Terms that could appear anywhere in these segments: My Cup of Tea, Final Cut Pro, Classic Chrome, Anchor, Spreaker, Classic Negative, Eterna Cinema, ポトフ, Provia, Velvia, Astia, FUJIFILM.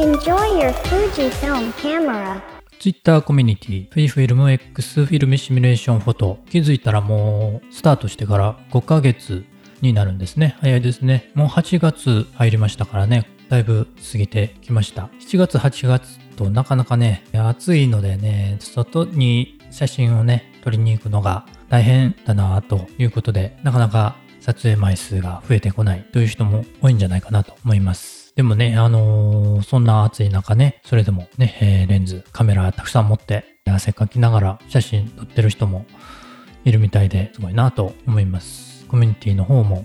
Enjoy your Fujifilm camera. Twitter コミュニティ FUJIFILM X フィルムシミュレーションフォト、気づいたらもうスタートしてから5ヶ月になるんですね。早いですね。もう8月入りましたからね、だいぶ過ぎてきました。7月8月となかなかね暑いのでね、外に写真をね撮りに行くのが大変だなということで、なかなか撮影枚数が増えてこないという人も多いんじゃないかなと思います。でもね、そんな暑い中ね、それでもね、レンズカメラたくさん持って汗かきながら写真撮ってる人もいるみたいで、すごいなと思います。コミュニティの方も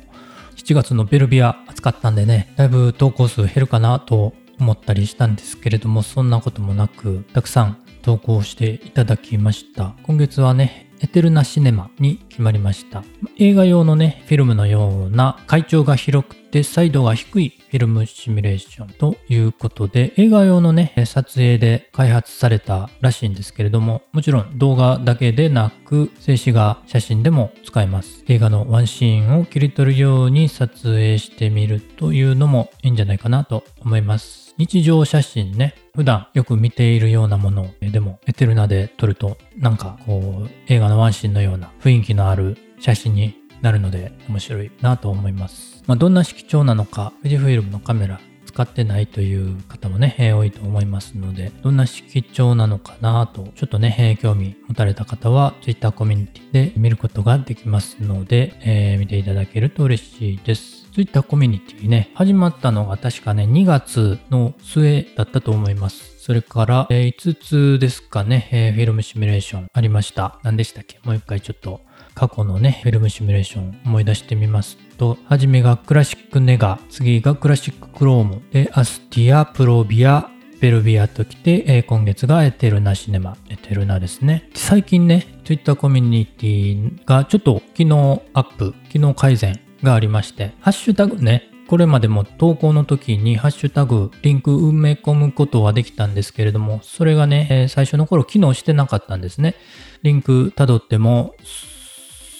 7月のベルビア暑かったんでね、だいぶ投稿数減るかなと思ったりしたんですけれども、そんなこともなくたくさん投稿していただきました。今月はねエテルナシネマに決まりました。映画用のねフィルムのような階調が広くて彩度が低いフィルムシミュレーションということで、映画用のね撮影で開発されたらしいんですけれども、もちろん動画だけでなく静止画写真でも使えます。映画のワンシーンを切り取るように撮影してみるというのもいいんじゃないかなと思います。日常写真ね、普段よく見ているようなものでもエテルナで撮ると、なんかこう映画のワンシーンのような雰囲気のある写真になるので面白いなと思います。どんな色調なのか、富士フィルムのカメラ使ってないという方もね多いと思いますので、どんな色調なのかなとちょっとね興味持たれた方は Twitter コミュニティで見ることができますので、見ていただけると嬉しいです。 Twitter コミュニティね始まったのが確かね2月の末だったと思います。それから、5つですかね、フィルムシミュレーションありました。何でしたっけ、もう一回ちょっと過去のねフィルムシミュレーション思い出してみますと、はじめがクラシックネガ、次がクラシッククロームで、アスティア、プロビア、ベルビアときて、今月がエテルナシネマ、エテルナですね。最近ね Twitter コミュニティがちょっと機能アップ、機能改善がありまして、ハッシュタグね、これまでも投稿の時にハッシュタグリンク埋め込むことはできたんですけれども、それがね、最初の頃機能してなかったんですね。リンク辿っても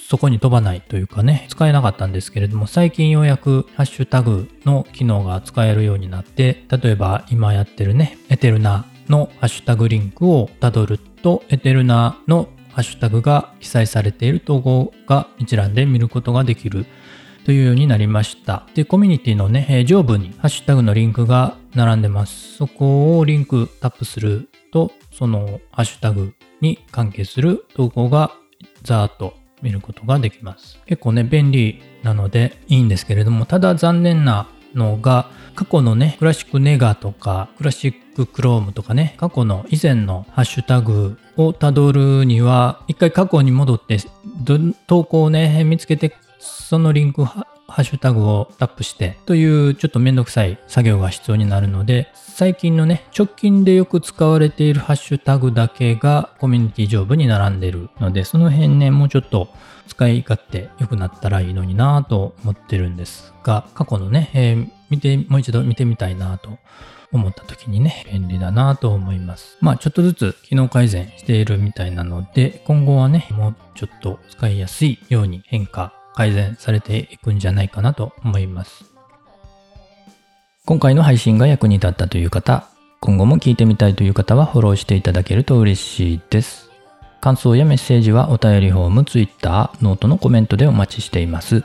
そこに飛ばないというかね、使えなかったんですけれども、最近ようやくハッシュタグの機能が使えるようになって、例えば今やってるねエテルナのハッシュタグリンクをたどると、エテルナのハッシュタグが記載されている投稿が一覧で見ることができるというようになりました。で、コミュニティのね上部にハッシュタグのリンクが並んでます。そこをリンクタップすると、そのハッシュタグに関係する投稿がザーッと見ることができます。結構ね便利なのでいいんですけれども、ただ残念なのが過去のねクラシックネガとかクラシッククロームとかね、過去の以前のハッシュタグをたどるには一回過去に戻って投稿をね見つけて、そのリンクハッシュタグをタップしてというちょっとめんどくさい作業が必要になるので、最近のね直近でよく使われているハッシュタグだけがコミュニティ上部に並んでいるので、その辺ねもうちょっと使い勝手良くなったらいいのになぁと思ってるんですが、過去のね、もう一度見てみたいなぁと思った時にね便利だなぁと思います。ちょっとずつ機能改善しているみたいなので、今後はねもうちょっと使いやすいように変化改善されていくんじゃないかなと思います。今回の配信が役に立ったという方、今後も聞いてみたいという方はフォローしていただけると嬉しいです。感想やメッセージはお便りフォーム、Twitter、ノートのコメントでお待ちしています。